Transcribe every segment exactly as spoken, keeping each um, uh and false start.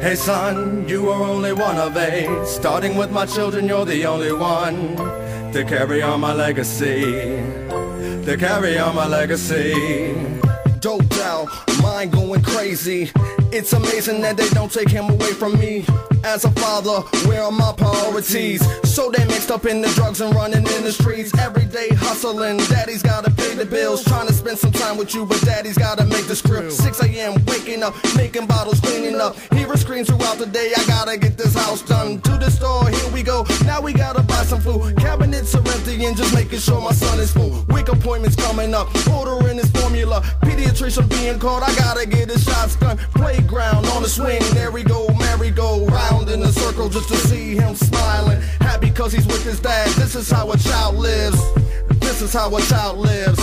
Hey son, you are only one of eight. Starting with my children, you're the only one to carry on my legacy, to carry on my legacy. Doped out, mind going crazy. It's amazing that they don't take him away from me. As a father, where are my priorities? So they mixed up in the drugs and running in the streets. Every day hustling, daddy's gotta pay the bills. Trying to spend some time with you, but daddy's gotta make the script. six a m waking up, making bottles, cleaning up. Hearing screams throughout the day, I gotta get this house done. To the store, here we go, now we gotta buy some food. Cabinets are empty and just making sure my son is full. Week appointments coming up, ordering his formula. Pediatrician being called, I gotta get his shots done. Playground on the swing, there we go, merry-go, round in a circle just to see him smiling. Happy cause he's with his dad, this is how a child lives. This is how a child lives.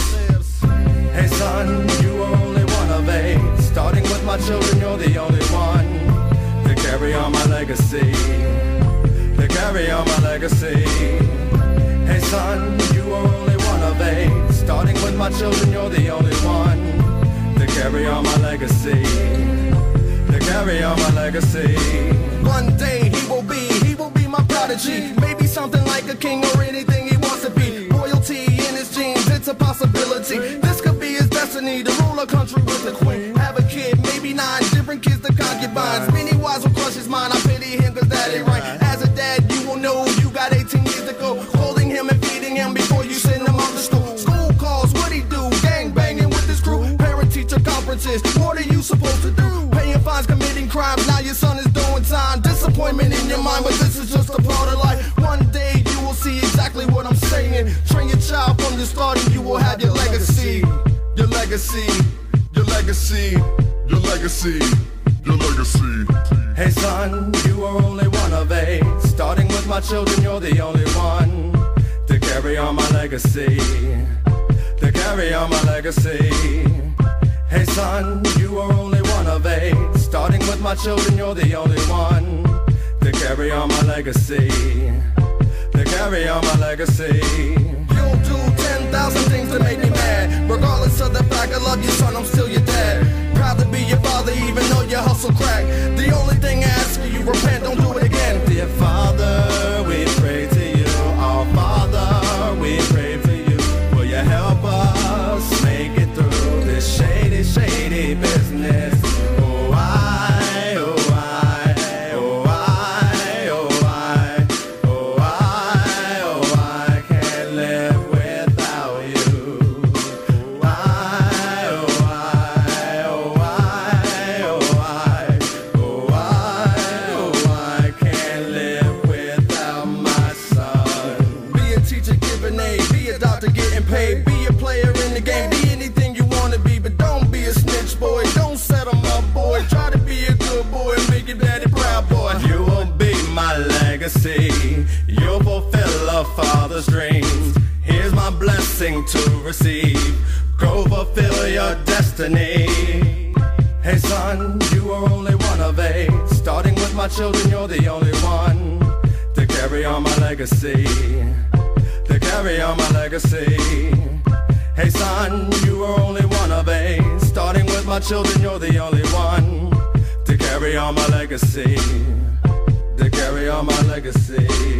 Hey son, you are only one of eight. Starting with my children, you're the only one to carry on my legacy, to carry on my legacy. Hey son, you are only one of eight. Starting with my children, you're the only one to carry on my legacy, to carry on my legacy. One day he will be, he will be my prodigy. Maybe something like a king or anything he wants to be. Royalty in his genes, it's a possibility. This could be his destiny, to rule a country with a queen. Have a kid, maybe nine, different kids to concubines. Many wives will crush his mind, I pity him cause that ain't right. As a dad, you will know you got eighteen years to go. Holding him and feeding him before you send him off to school. School calls, what he do? Gang banging with his crew. Parent-teacher conferences, what are you supposed to do? Paying fines, committing crimes, now your son is doing time. Disappointment in your mind, but this is just a part of life. One day you will see exactly what I'm saying. Train your child from the start and you will have your legacy. Your legacy, your legacy, your legacy, your legacy. Hey son, you are only one of eight. Starting with my children, you're the only one to carry on my legacy, to carry on my legacy. Hey son, you are only one of eight. Starting with my children, you're the only one to carry on my legacy, to carry on my legacy. You'll do ten thousand things to make me mad. Regardless of the fact I love you, son, I'm still your dad. Proud to be your father even though your hustle crack. The only thing I ask for you, repent, don't do it again. Dear Father, we pray to you. Our Father, we pray for you. Will you help us make it through this shady, shady business? Oh, I, oh, I, oh, I, oh, I, oh, I, oh, I can't live without you. Oh, I, oh, I, oh, I, oh, I, oh, I, oh, I can't live without my son. Be a teacher giving aid, be a doctor getting paid, be a player in the game, be anything you want to be, but don't be a snitch, boy. Don't set them up, boy. Try to be a good boy and make your daddy proud, boy. You will be my legacy. You'll fulfill a father's dreams. Here's my blessing to receive. Go fulfill your destiny. Hey son, you are only one of eight. Starting with my children, you're the only one to carry on my legacy, to carry on my legacy. Hey son, you are only one of eight. Starting with my children, you're the only one to carry on my legacy, to carry on my legacy.